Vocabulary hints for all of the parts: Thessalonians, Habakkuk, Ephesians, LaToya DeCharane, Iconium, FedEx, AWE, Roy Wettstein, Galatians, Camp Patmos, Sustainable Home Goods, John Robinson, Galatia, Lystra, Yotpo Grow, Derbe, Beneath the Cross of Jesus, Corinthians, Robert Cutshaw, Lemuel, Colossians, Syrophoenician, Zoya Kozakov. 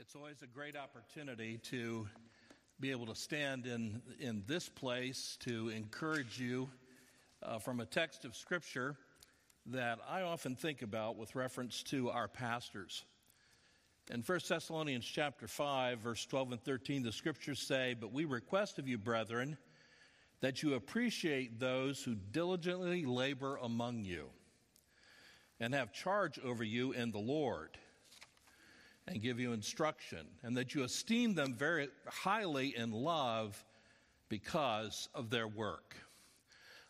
It's always a great opportunity to be able to stand in this place to encourage you from a text of Scripture that I often think about with reference to our pastors. In 1 Thessalonians chapter 5, verse 12 and 13, the Scriptures say, "But we request of you, brethren, that you appreciate those who diligently labor among you and have charge over you in the Lord and give you instruction, and that you esteem them very highly in love because of their work."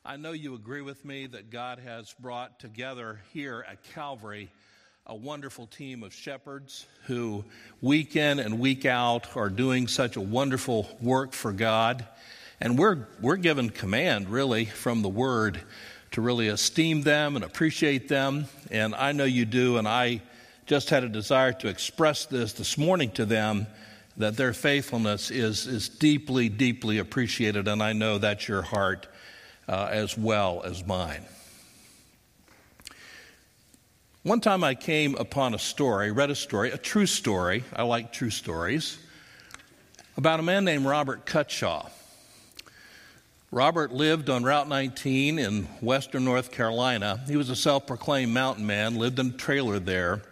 I know you agree with me that God has brought together here at Calvary a wonderful team of shepherds who week in and week out are doing such a wonderful work for God. And we're given command, really, from the Word to really esteem them and appreciate them. And I know you do, and I just had a desire to express this morning to them, that their faithfulness is deeply, deeply appreciated, and I know that's your heart as well as mine. One time I came upon a true story, I like true stories, about a man named Robert Cutshaw. Robert lived on Route 19 in western North Carolina. He was a self-proclaimed mountain man, lived in a trailer there,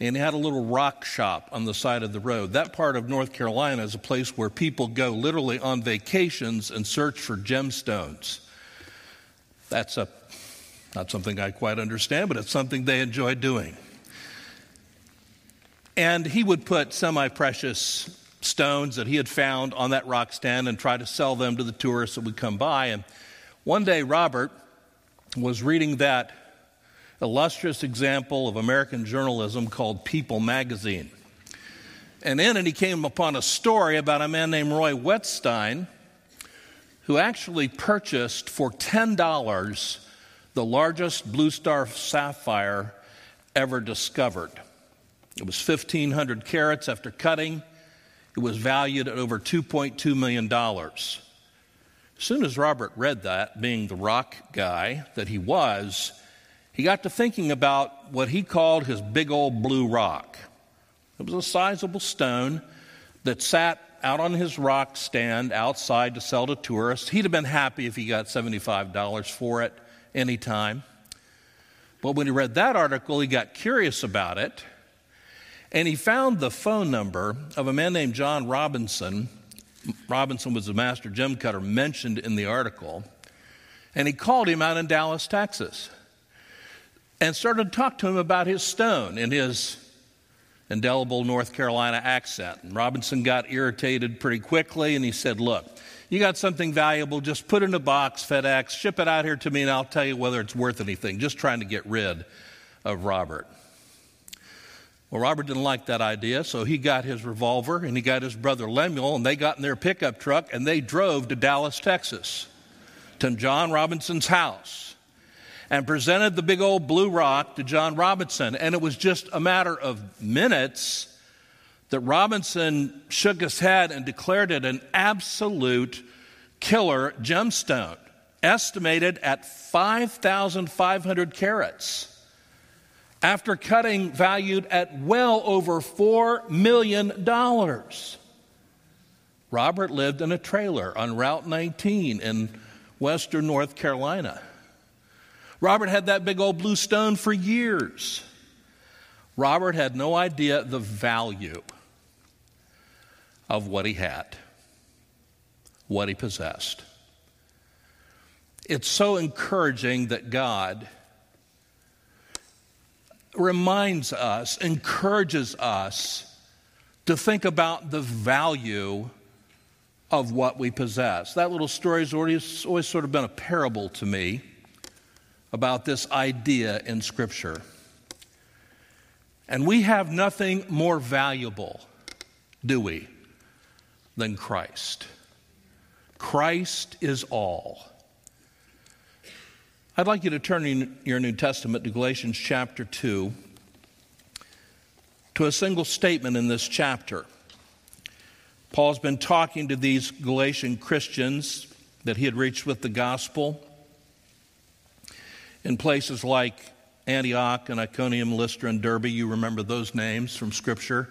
and he had a little rock shop on the side of the road. That part of North Carolina is a place where people go literally on vacations and search for gemstones. That's not something I quite understand, but it's something they enjoy doing. And he would put semi-precious stones that he had found on that rock stand and try to sell them to the tourists that would come by. And one day Robert was reading that illustrious example of American journalism called People magazine. And in it he came upon a story about a man named Roy Wettstein who actually purchased for $10 the largest blue star sapphire ever discovered. It was 1,500 carats after cutting. It was valued at over $2.2 million. As soon as Robert read that, being the rock guy that he was, he got to thinking about what he called his big old blue rock. It was a sizable stone that sat out on his rock stand outside to sell to tourists. He'd have been happy if he got $75 for it any time. But when he read that article, he got curious about it. And he found the phone number of a man named John Robinson. Robinson was a master gem cutter mentioned in the article. And he called him out in Dallas, Texas, and started to talk to him about his stone in his indelible North Carolina accent. And Robinson got irritated pretty quickly, and he said, "Look, you got something valuable, just put it in a box, FedEx, ship it out here to me, and I'll tell you whether it's worth anything." Just trying to get rid of Robert. Well, Robert didn't like that idea, so he got his revolver and he got his brother Lemuel, and they got in their pickup truck and they drove to Dallas, Texas, to John Robinson's house, and presented the big old blue rock to John Robinson. And it was just a matter of minutes that Robinson shook his head and declared it an absolute killer gemstone, estimated at 5,500 carats. After cutting, valued at well over $4 million. Robert lived in a trailer on Route 19 in western North Carolina. Robert had that big old blue stone for years. Robert had no idea the value of what he had, what he possessed. It's so encouraging that God reminds us, encourages us to think about the value of what we possess. That little story has always sort of been a parable to me about this idea in Scripture. And we have nothing more valuable, do we, than Christ. Christ is all. I'd like you to turn in your New Testament to Galatians chapter 2, to a single statement in this chapter. Paul's been talking to these Galatian Christians that he had reached with the gospel in places like Antioch and Iconium, Lystra, and Derbe. You remember those names from Scripture.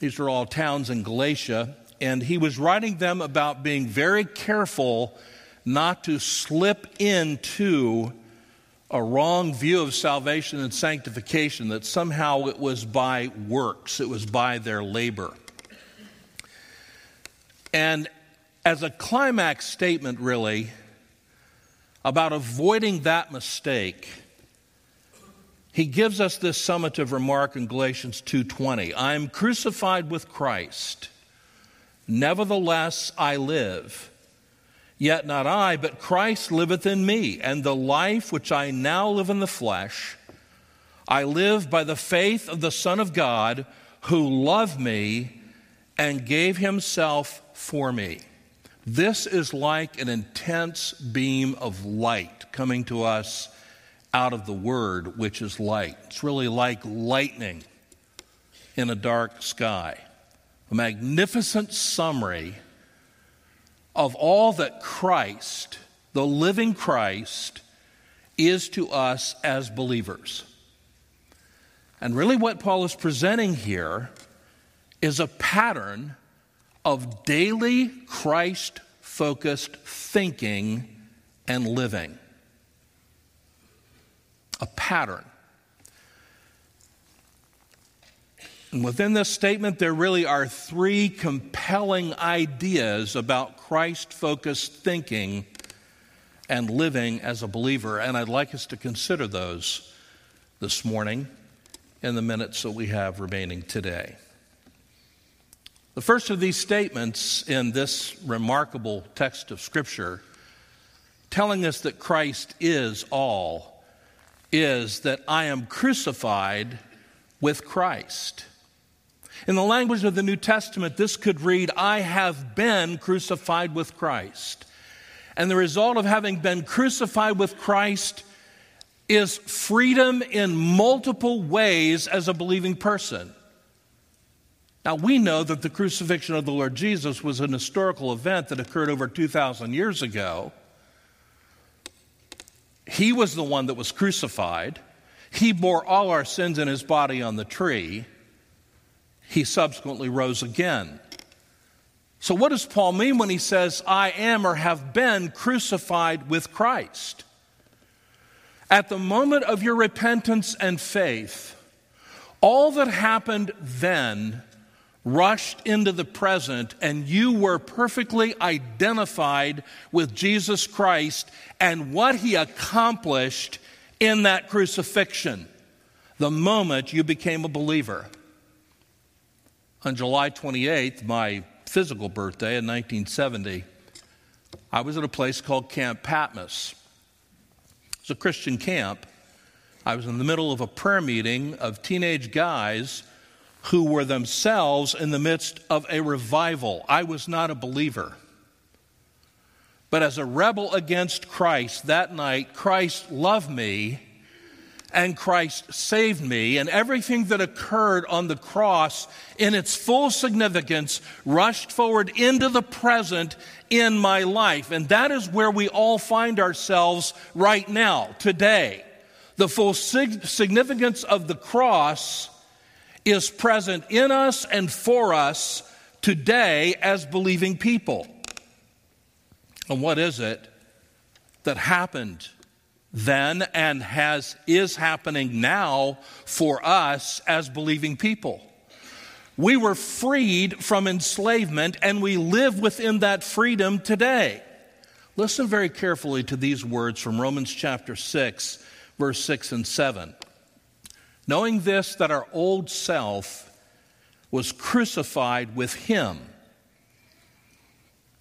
These are all towns in Galatia. And he was writing them about being very careful not to slip into a wrong view of salvation and sanctification, that somehow it was by works, it was by their labor. And as a climax statement, really, about avoiding that mistake, he gives us this summative remark in Galatians 2:20. I am crucified with Christ. Nevertheless, I live. Yet not I, but Christ liveth in me. And the life which I now live in the flesh, I live by the faith of the Son of God, who loved me and gave himself for me. This is like an intense beam of light coming to us out of the Word, which is light. It's really like lightning in a dark sky. A magnificent summary of all that Christ, the living Christ, is to us as believers. And really what Paul is presenting here is a pattern of daily Christ-focused thinking and living. A pattern. And within this statement, there really are three compelling ideas about Christ-focused thinking and living as a believer, and I'd like us to consider those this morning in the minutes that we have remaining today. The first of these statements in this remarkable text of Scripture, telling us that Christ is all, is that I am crucified with Christ. In the language of the New Testament, this could read, I have been crucified with Christ. And the result of having been crucified with Christ is freedom in multiple ways as a believing person. Now, we know that the crucifixion of the Lord Jesus was an historical event that occurred over 2,000 years ago. He was the one that was crucified. He bore all our sins in his body on the tree. He subsequently rose again. So what does Paul mean when he says, I am or have been crucified with Christ? At the moment of your repentance and faith, all that happened then rushed into the present, and you were perfectly identified with Jesus Christ and what he accomplished in that crucifixion, the moment you became a believer. On July 28th, my physical birthday in 1970, I was at a place called Camp Patmos. It's a Christian camp. I was in the middle of a prayer meeting of teenage guys who were themselves in the midst of a revival. I was not a believer. But as a rebel against Christ that night, Christ loved me and Christ saved me, and everything that occurred on the cross in its full significance rushed forward into the present in my life. And that is where we all find ourselves right now, today. The full significance of the cross is present in us and for us today as believing people. And what is it that happened then and is happening now for us as believing people? We were freed from enslavement, and we live within that freedom today. Listen very carefully to these words from Romans chapter 6, verse 6 and 7. Knowing this, that our old self was crucified with him,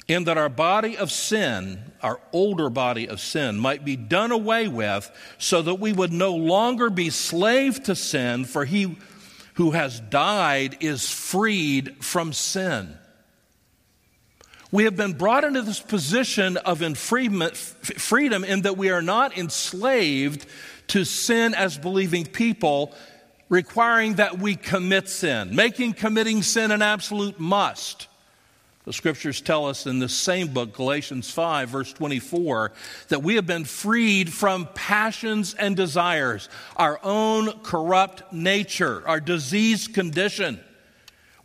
in that our body of sin, our older body of sin, might be done away with, so that we would no longer be slave to sin, for he who has died is freed from sin. We have been brought into this position of freedom in that we are not enslaved to sin as believing people, requiring that we commit sin, making committing sin an absolute must. The Scriptures tell us in the same book, Galatians 5, verse 24, that we have been freed from passions and desires, our own corrupt nature, our diseased condition.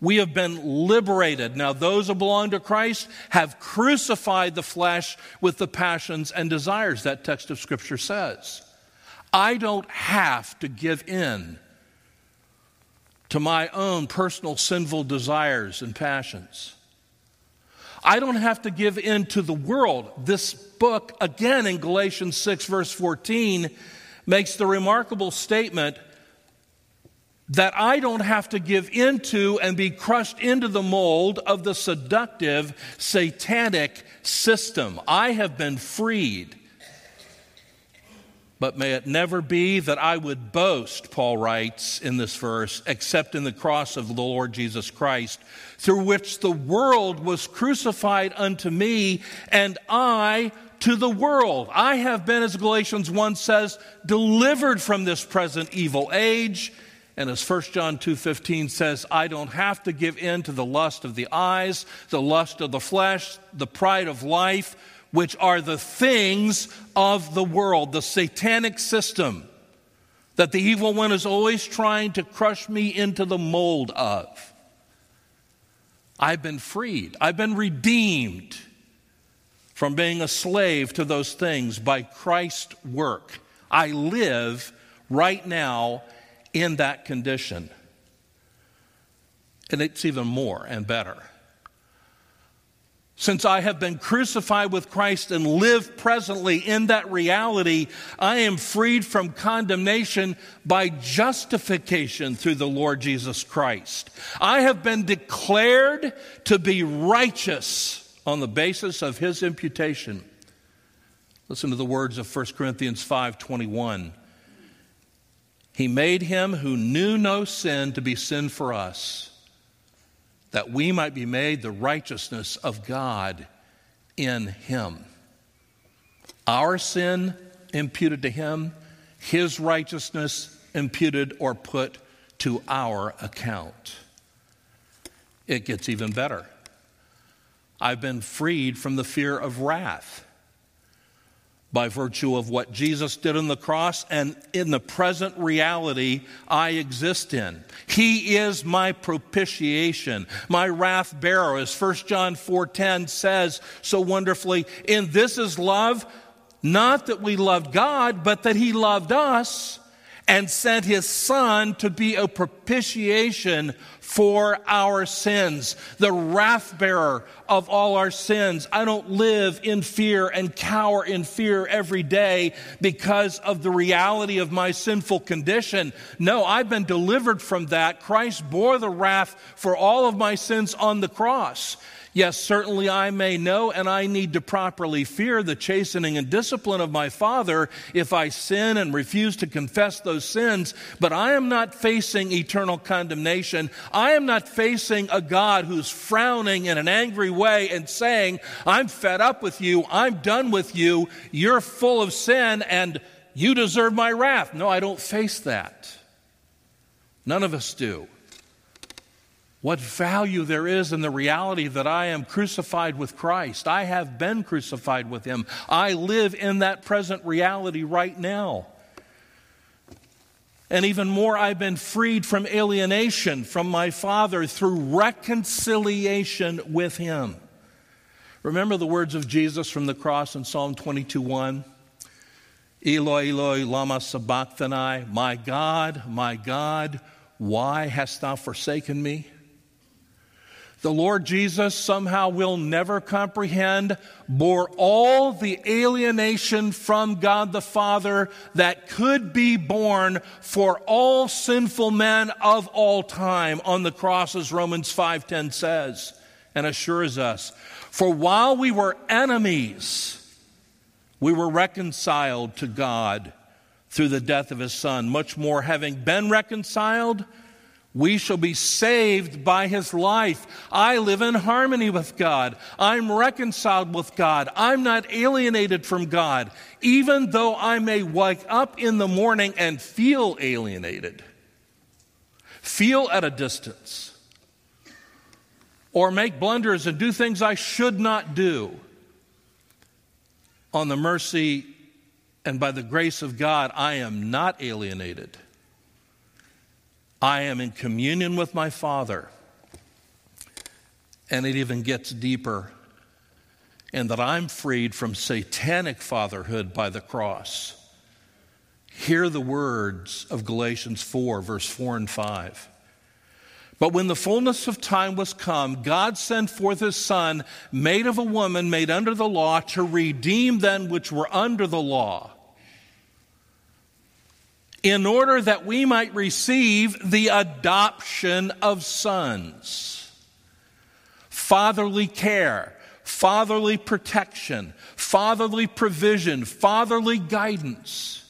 We have been liberated. Now those who belong to Christ have crucified the flesh with the passions and desires, that text of Scripture says. I don't have to give in to my own personal sinful desires and passions. I don't have to give in to the world. This book, again in Galatians 6 verse 14, makes the remarkable statement that I don't have to give into and be crushed into the mold of the seductive satanic system. I have been freed. But may it never be that I would boast, Paul writes in this verse, except in the cross of the Lord Jesus Christ, through which the world was crucified unto me, and I to the world. I have been, as Galatians 1 says, delivered from this present evil age. And as 1 John 2:15 says, I don't have to give in to the lust of the eyes, the lust of the flesh, the pride of life, which are the things of the world, the satanic system that the evil one is always trying to crush me into the mold of. I've been freed. I've been redeemed from being a slave to those things by Christ's work. I live right now in that condition. And it's even more and better. Since I have been crucified with Christ and live presently in that reality, I am freed from condemnation by justification through the Lord Jesus Christ. I have been declared to be righteous on the basis of his imputation. Listen to the words of 1 Corinthians 5:21. He made him who knew no sin to be sin for us, that we might be made the righteousness of God in him. Our sin imputed to him, his righteousness imputed or put to our account. It gets even better. I've been freed from the fear of wrath by virtue of what Jesus did on the cross and in the present reality I exist in. He is my propitiation, my wrath bearer, as 1 John 4:10 says so wonderfully, in this is love, not that we loved God, but that he loved us and sent his Son to be a propitiation for our sins, the wrath bearer of all our sins. I don't live in fear and cower in fear every day because of the reality of my sinful condition. No, I've been delivered from that. Christ bore the wrath for all of my sins on the cross. Yes, certainly I may know and I need to properly fear the chastening and discipline of my Father if I sin and refuse to confess those sins, but I am not facing eternal condemnation. I am not facing a God who's frowning in an angry way and saying, I'm fed up with you, I'm done with you, you're full of sin and you deserve my wrath. No, I don't face that. None of us do. What value there is in the reality that I am crucified with Christ. I have been crucified with him. I live in that present reality right now. And even more, I've been freed from alienation from my Father through reconciliation with him. Remember the words of Jesus from the cross in Psalm 22:1. Eloi, Eloi, lama sabachthani, my God, why hast thou forsaken me? The Lord Jesus somehow we'll never comprehend bore all the alienation from God the Father that could be borne for all sinful men of all time on the cross, as Romans 5:10 says and assures us. For while we were enemies, we were reconciled to God through the death of his Son. Much more, having been reconciled, we shall be saved by his life. I live in harmony with God. I'm reconciled with God. I'm not alienated from God, even though I may wake up in the morning and feel alienated, feel at a distance, or make blunders and do things I should not do. On the mercy and by the grace of God, I am not alienated. I am in communion with my Father. and it even gets deeper, and that I'm freed from satanic fatherhood by the cross. Hear the words of Galatians 4, verse 4 and 5. But when the fullness of time was come, God sent forth his Son, made of a woman, made under the law, to redeem them which were under the law, in order that we might receive the adoption of sons. Fatherly care, fatherly protection, fatherly provision, fatherly guidance,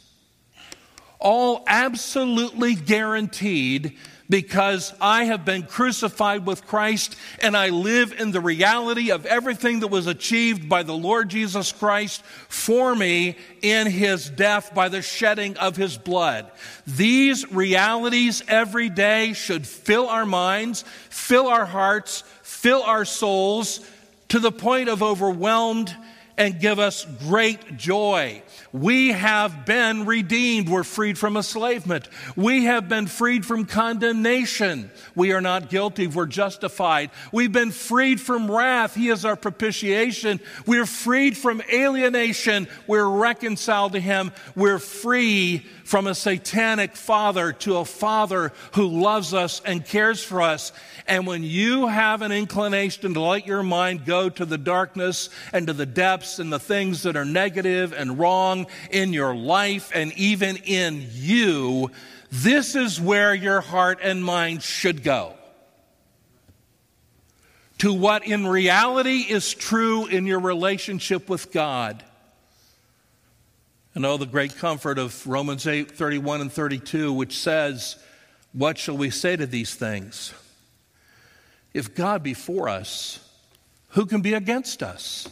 all absolutely guaranteed because I have been crucified with Christ and I live in the reality of everything that was achieved by the Lord Jesus Christ for me in his death by the shedding of his blood. These realities every day should fill our minds, fill our hearts, fill our souls to the point of overwhelmed and give us great joy. We have been redeemed. We're freed from enslavement. We have been freed from condemnation. We are not guilty. We're justified. We've been freed from wrath. He is our propitiation. We're freed from alienation. We're reconciled to him. We're free from a satanic father to a father who loves us and cares for us. And when you have an inclination to let your mind go to the darkness and to the depths and the things that are negative and wrong in your life and even in you, this is where your heart and mind should go. To what in reality is true in your relationship with God. And oh, the great comfort of Romans 8, 31 and 32, which says, what shall we say to these things? If God be for us, who can be against us?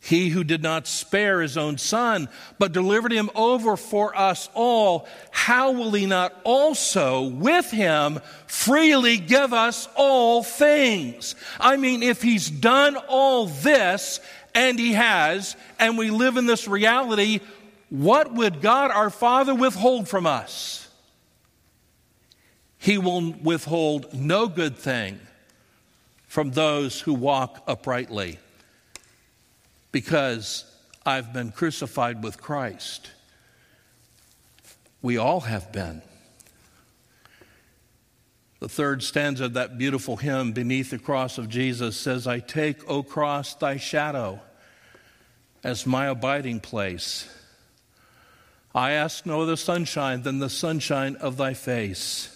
He who did not spare his own son, but delivered him over for us all, how will he not also with him freely give us all things? I mean, if he's done all this, and he has, and we live in this reality, what would God our Father withhold from us? He will withhold no good thing from those who walk uprightly, because I've been crucified with Christ. We all have been. The third stanza of that beautiful hymn, Beneath the Cross of Jesus, says, I take, O cross, thy shadow as my abiding place. I ask no other sunshine than the sunshine of thy face.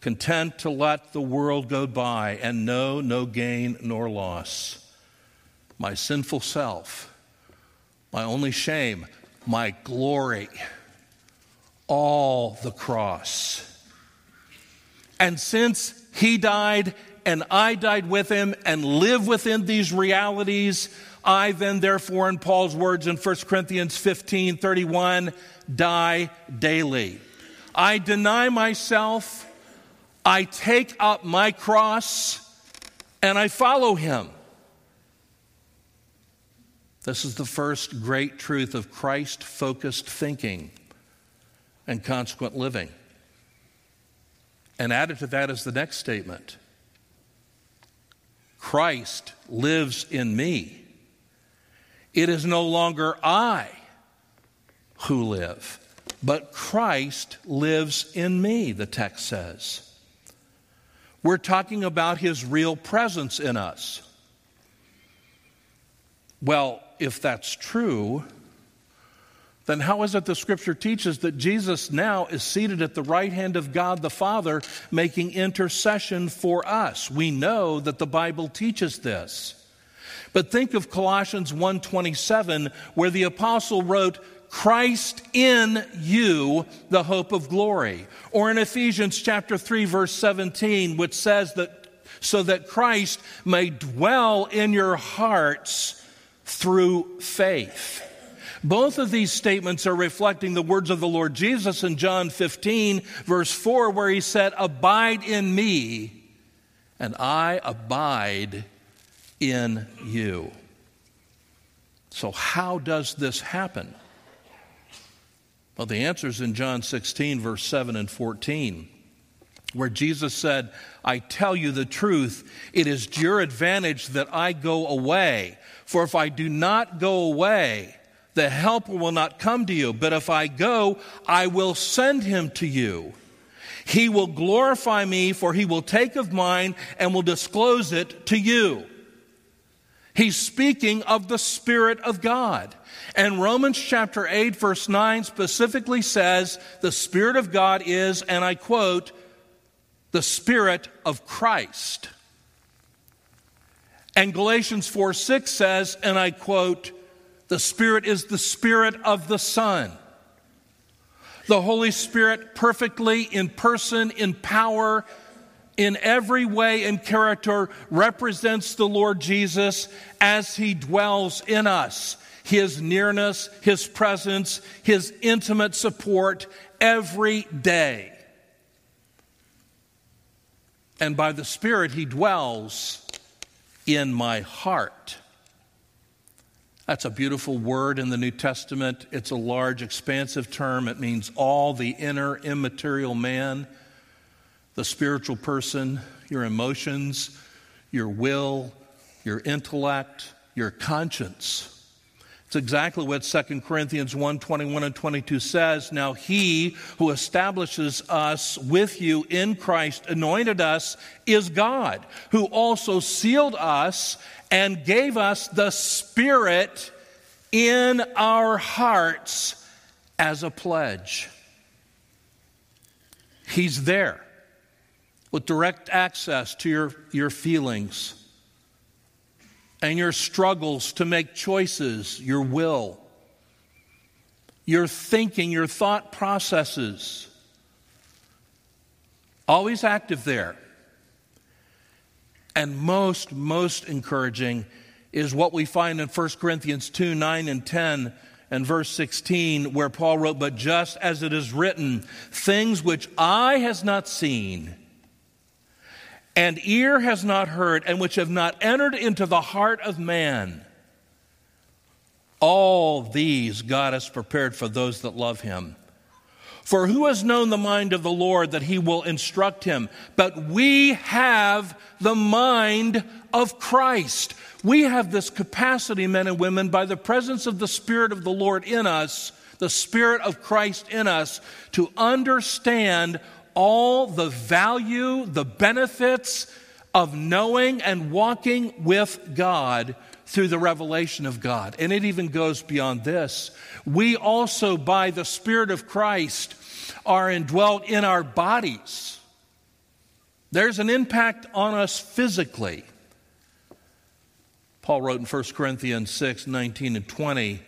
Content to let the world go by and know no gain nor loss. My sinful self, my only shame, my glory, all the cross. And since he died and I died with him and live within these realities, I then, therefore, in Paul's words in 1 Corinthians 15, 31, die daily. I deny myself, I take up my cross, and I follow him. This is the first great truth of Christ-focused thinking and consequent living. And added to that is the next statement. Christ lives in me. It is no longer I who live, but Christ lives in me, the text says. We're talking about his real presence in us. Well, if that's true, then how is it the Scripture teaches that Jesus now is seated at the right hand of God the Father, making intercession for us? We know that the Bible teaches this. But think of Colossians 1:27, where the apostle wrote, Christ in you, the hope of glory. Or in Ephesians chapter 3, verse 17, which says that, so that Christ may dwell in your hearts through faith. Both of these statements are reflecting the words of the Lord Jesus in John 15, verse 4, where he said, abide in me, and I abide in you. So how does this happen? Well, the answer is in John 16, verse 7 and 14. where Jesus said, I tell you the truth, it is to your advantage that I go away. For if I do not go away, the helper will not come to you. But if I go, I will send him to you. He will glorify me, for he will take of mine and will disclose it to you. He's speaking of the Spirit of God. And Romans chapter 8, verse 9 specifically says, the Spirit of God is, and I quote, the Spirit of Christ. And Galatians 4:6 says, and I quote, the Spirit is the Spirit of the Son. The Holy Spirit perfectly in person, in power, in every way and character represents the Lord Jesus as he dwells in us. His nearness, his presence, his intimate support every day. And by the Spirit, he dwells in my heart. That's a beautiful word in the New Testament. It's a large, expansive term. It means all, the inner, immaterial man, the spiritual person, your emotions, your will, your intellect, your conscience. It's exactly what 2 Corinthians 1, 21 and 22 says. Now he who establishes us with you in Christ, anointed us, is God, who also sealed us and gave us the Spirit in our hearts as a pledge. He's there with direct access to your feelings and your struggles to make choices, your will, your thinking, your thought processes. Always active there. And most encouraging is what we find in 1 Corinthians 2, 9 and 10 and verse 16, where Paul wrote, but just as it is written, things which eye has not seen, and ear has not heard, and which have not entered into the heart of man. All these God has prepared for those that love him. For who has known the mind of the Lord that he will instruct him? But we have the mind of Christ. We have this capacity, men and women, by the presence of the Spirit of the Lord in us, the Spirit of Christ in us, to understand all the value, the benefits of knowing and walking with God through the revelation of God. And it even goes beyond this. We also, by the Spirit of Christ, are indwelt in our bodies. There's an impact on us physically. Paul wrote in 1 Corinthians 6, 19 and 20,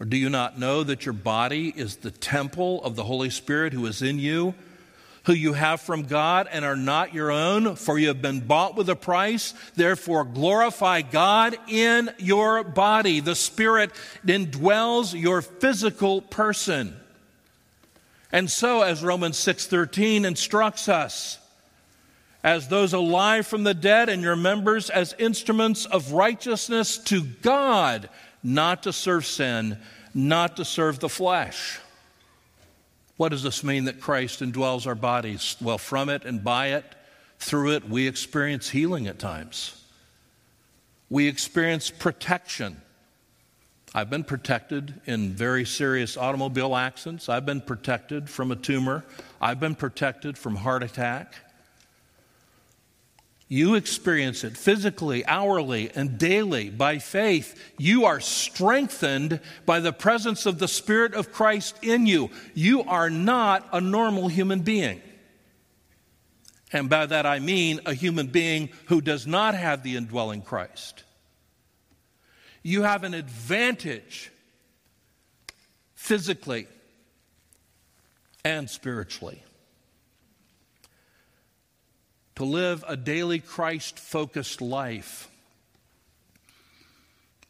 or do you not know that your body is the temple of the Holy Spirit who is in you, who you have from God and are not your own, for you have been bought with a price. Therefore, glorify God in your body. The Spirit indwells your physical person. And so, as Romans 6:13 instructs us, as those alive from the dead and your members as instruments of righteousness to God, not to serve sin, not to serve the flesh. What does this mean that Christ indwells our bodies? Well, from it and by it, through it, we experience healing at times. We experience protection. I've been protected in very serious automobile accidents. I've been protected from a tumor. I've been protected from heart attack. You experience it physically, hourly, and daily by faith. You are strengthened by the presence of the Spirit of Christ in you. You are not a normal human being. And by that I mean a human being who does not have the indwelling Christ. You have an advantage physically and spiritually. To live a daily Christ-focused life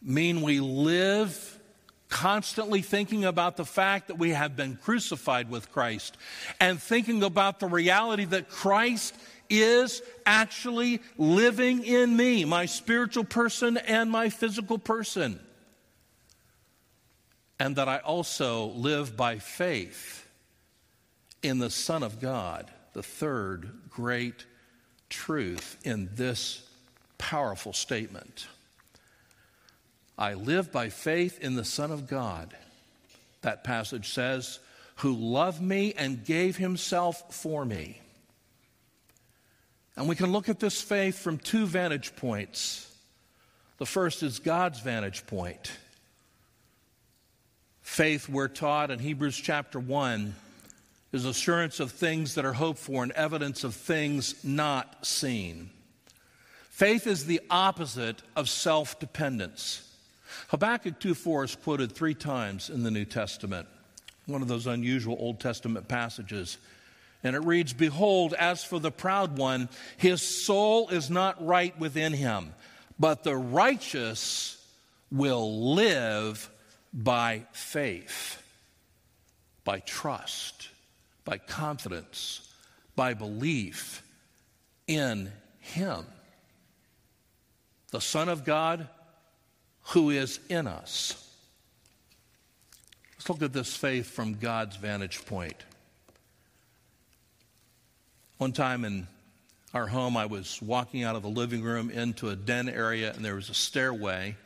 mean we live constantly thinking about the fact that we have been crucified with Christ and thinking about the reality that Christ is actually living in me, my spiritual person and my physical person, and that I also live by faith in the Son of God the third great truth in this powerful statement. I live by faith in the Son of God, that passage says, who loved me and gave himself for me. And we can look at this faith from two vantage points. The first is God's vantage point. Faith, we're taught in Hebrews chapter 1, is assurance of things that are hoped for and evidence of things not seen. Faith is the opposite of self-dependence. Habakkuk 2:4 is quoted 3 times in the New Testament, one of those unusual Old Testament passages. And it reads, behold, as for the proud one, his soul is not right within him, but the righteous will live by faith, by trust, by confidence, by belief in him, the Son of God who is in us. Let's look at this faith from God's vantage point. One time in our home, I was walking out of the living room into a den area, and there was a stairway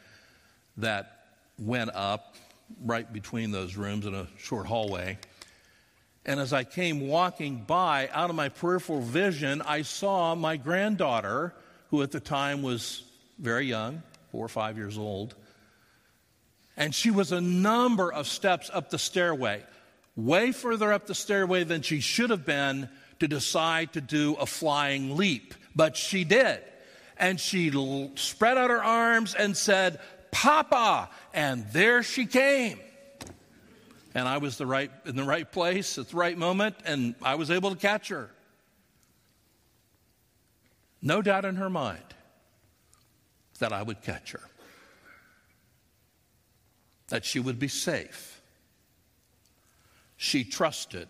that went up right between those rooms in a short hallway. And as I came walking by, out of my peripheral vision, I saw my granddaughter, who at the time was very young, 4 or 5 years old, and she was a number of steps up the stairway, way further up the stairway than she should have been, to decide to do a flying leap. But she did. And she spread out her arms and said, Papa! And there she came. And I was in the right place at the right moment, and I was able to catch her. No doubt in her mind that I would catch her, that she would be safe. She trusted.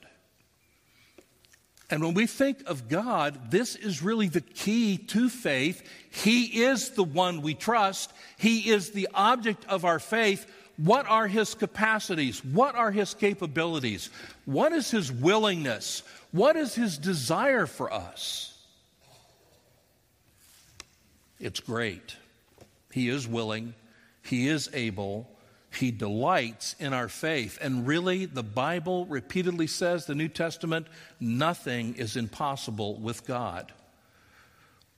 And when we think of God, this is really the key to faith. He is the one we trust. He is the object of our faith. What are his capacities? What are his capabilities? What is his willingness? What is his desire for us? It's great. He is willing. He is able. He delights in our faith. And really, the Bible repeatedly says, the New Testament, nothing is impossible with God.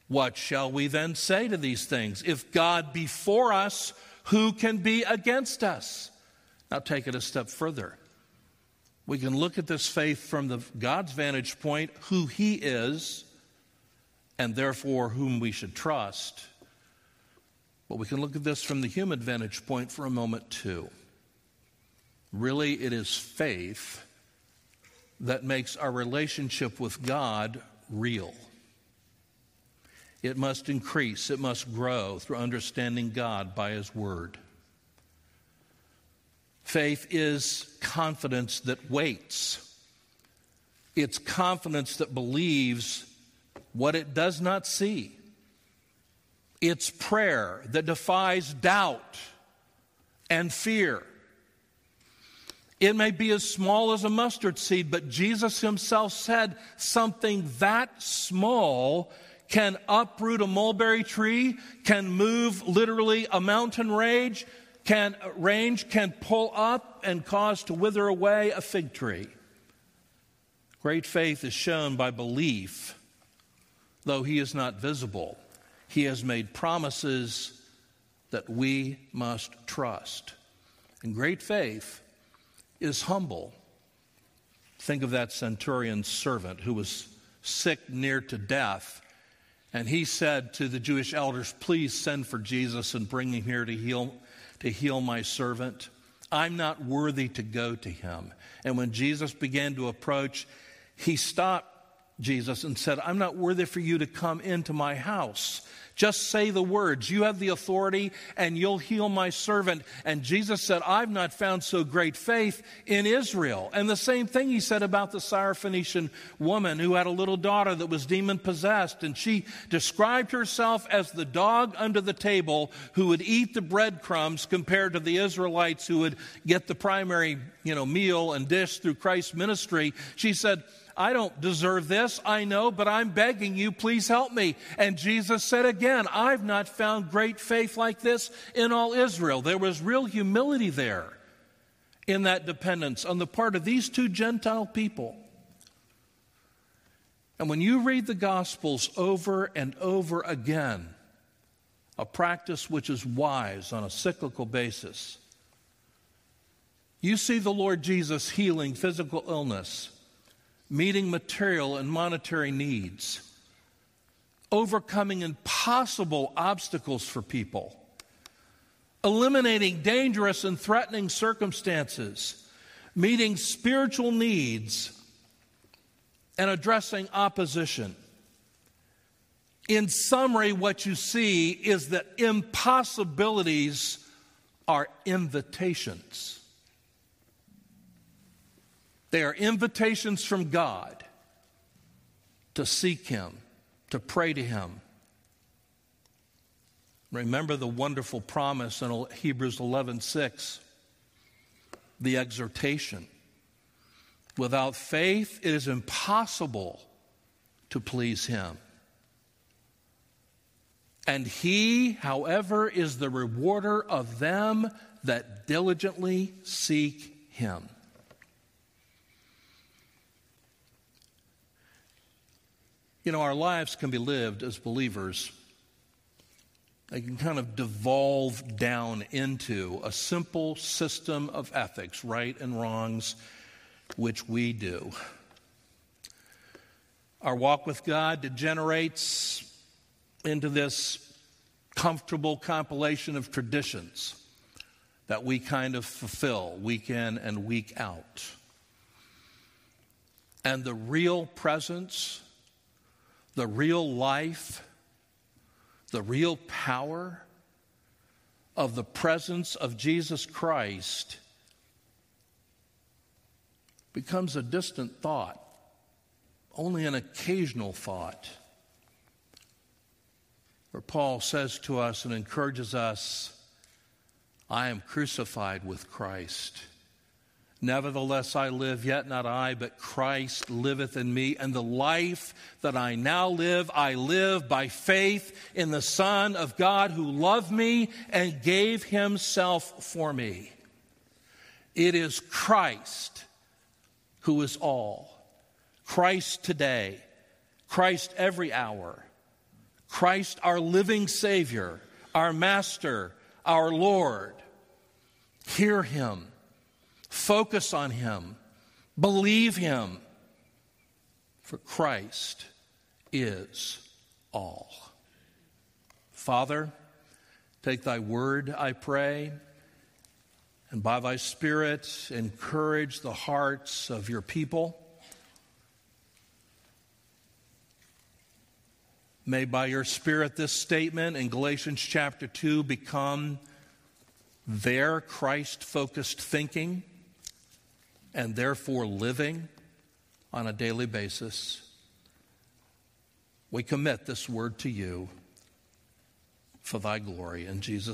What shall we then say to these things? If God be for us, who can be against us? Now take it a step further. We can look at this faith from God's vantage point, who he is, and therefore whom we should trust. But we can look at this from the human vantage point for a moment, too. Really, it is faith that makes our relationship with God real. It must increase, it must grow through understanding God by his word. Faith is confidence that waits. It's confidence that believes what it does not see. It's prayer that defies doubt and fear. It may be as small as a mustard seed, but Jesus himself said something that small can uproot a mulberry tree, can move literally a mountain range, can pull up and cause to wither away a fig tree. Great faith is shown by belief, though he is not visible. He has made promises that we must trust. And great faith is humble. Think of that centurion's servant who was sick near to death. And he said to the Jewish elders, please send for Jesus and bring him here to heal my servant. I'm not worthy to go to him. And when Jesus began to approach, he stopped Jesus and said, I'm not worthy for you to come into my house. Just say the words. You have the authority and you'll heal my servant. And Jesus said, I've not found so great faith in Israel. And the same thing he said about the Syrophoenician woman who had a little daughter that was demon-possessed. And she described herself as the dog under the table who would eat the breadcrumbs compared to the Israelites who would get the primary, meal and dish through Christ's ministry. She said, I don't deserve this, I know, but I'm begging you, please help me. And Jesus said again, I've not found great faith like this in all Israel. There was real humility there in that dependence on the part of these two Gentile people. And when you read the Gospels over and over again, a practice which is wise on a cyclical basis, you see the Lord Jesus healing physical illness, meeting material and monetary needs, overcoming impossible obstacles for people, eliminating dangerous and threatening circumstances, meeting spiritual needs, and addressing opposition. In summary, what you see is that impossibilities are invitations. They are invitations from God to seek Him, to pray to Him. Remember the wonderful promise in Hebrews 11:6, the exhortation. Without faith, it is impossible to please Him. And He, however, is the rewarder of them that diligently seek Him. Our lives can be lived as believers. They can kind of devolve down into a simple system of ethics, right and wrongs, which we do. Our walk with God degenerates into this comfortable compilation of traditions that we kind of fulfill week in and week out. And the real presence, the real life, the real power of the presence of Jesus Christ becomes a distant thought, only an occasional thought. Where Paul says to us and encourages us, I am crucified with Christ. Nevertheless, I live, yet not I, but Christ liveth in me. And the life that I now live, I live by faith in the Son of God who loved me and gave himself for me. It is Christ who is all. Christ today, Christ every hour, Christ our living Savior, our Master, our Lord. Hear him. Focus on him. Believe him. For Christ is all. Father, take thy word, I pray, and by thy Spirit encourage the hearts of your people. May by your Spirit this statement in Galatians chapter 2 become their Christ-focused thinking, and therefore living on a daily basis. We commit this word to you for thy glory in Jesus' name.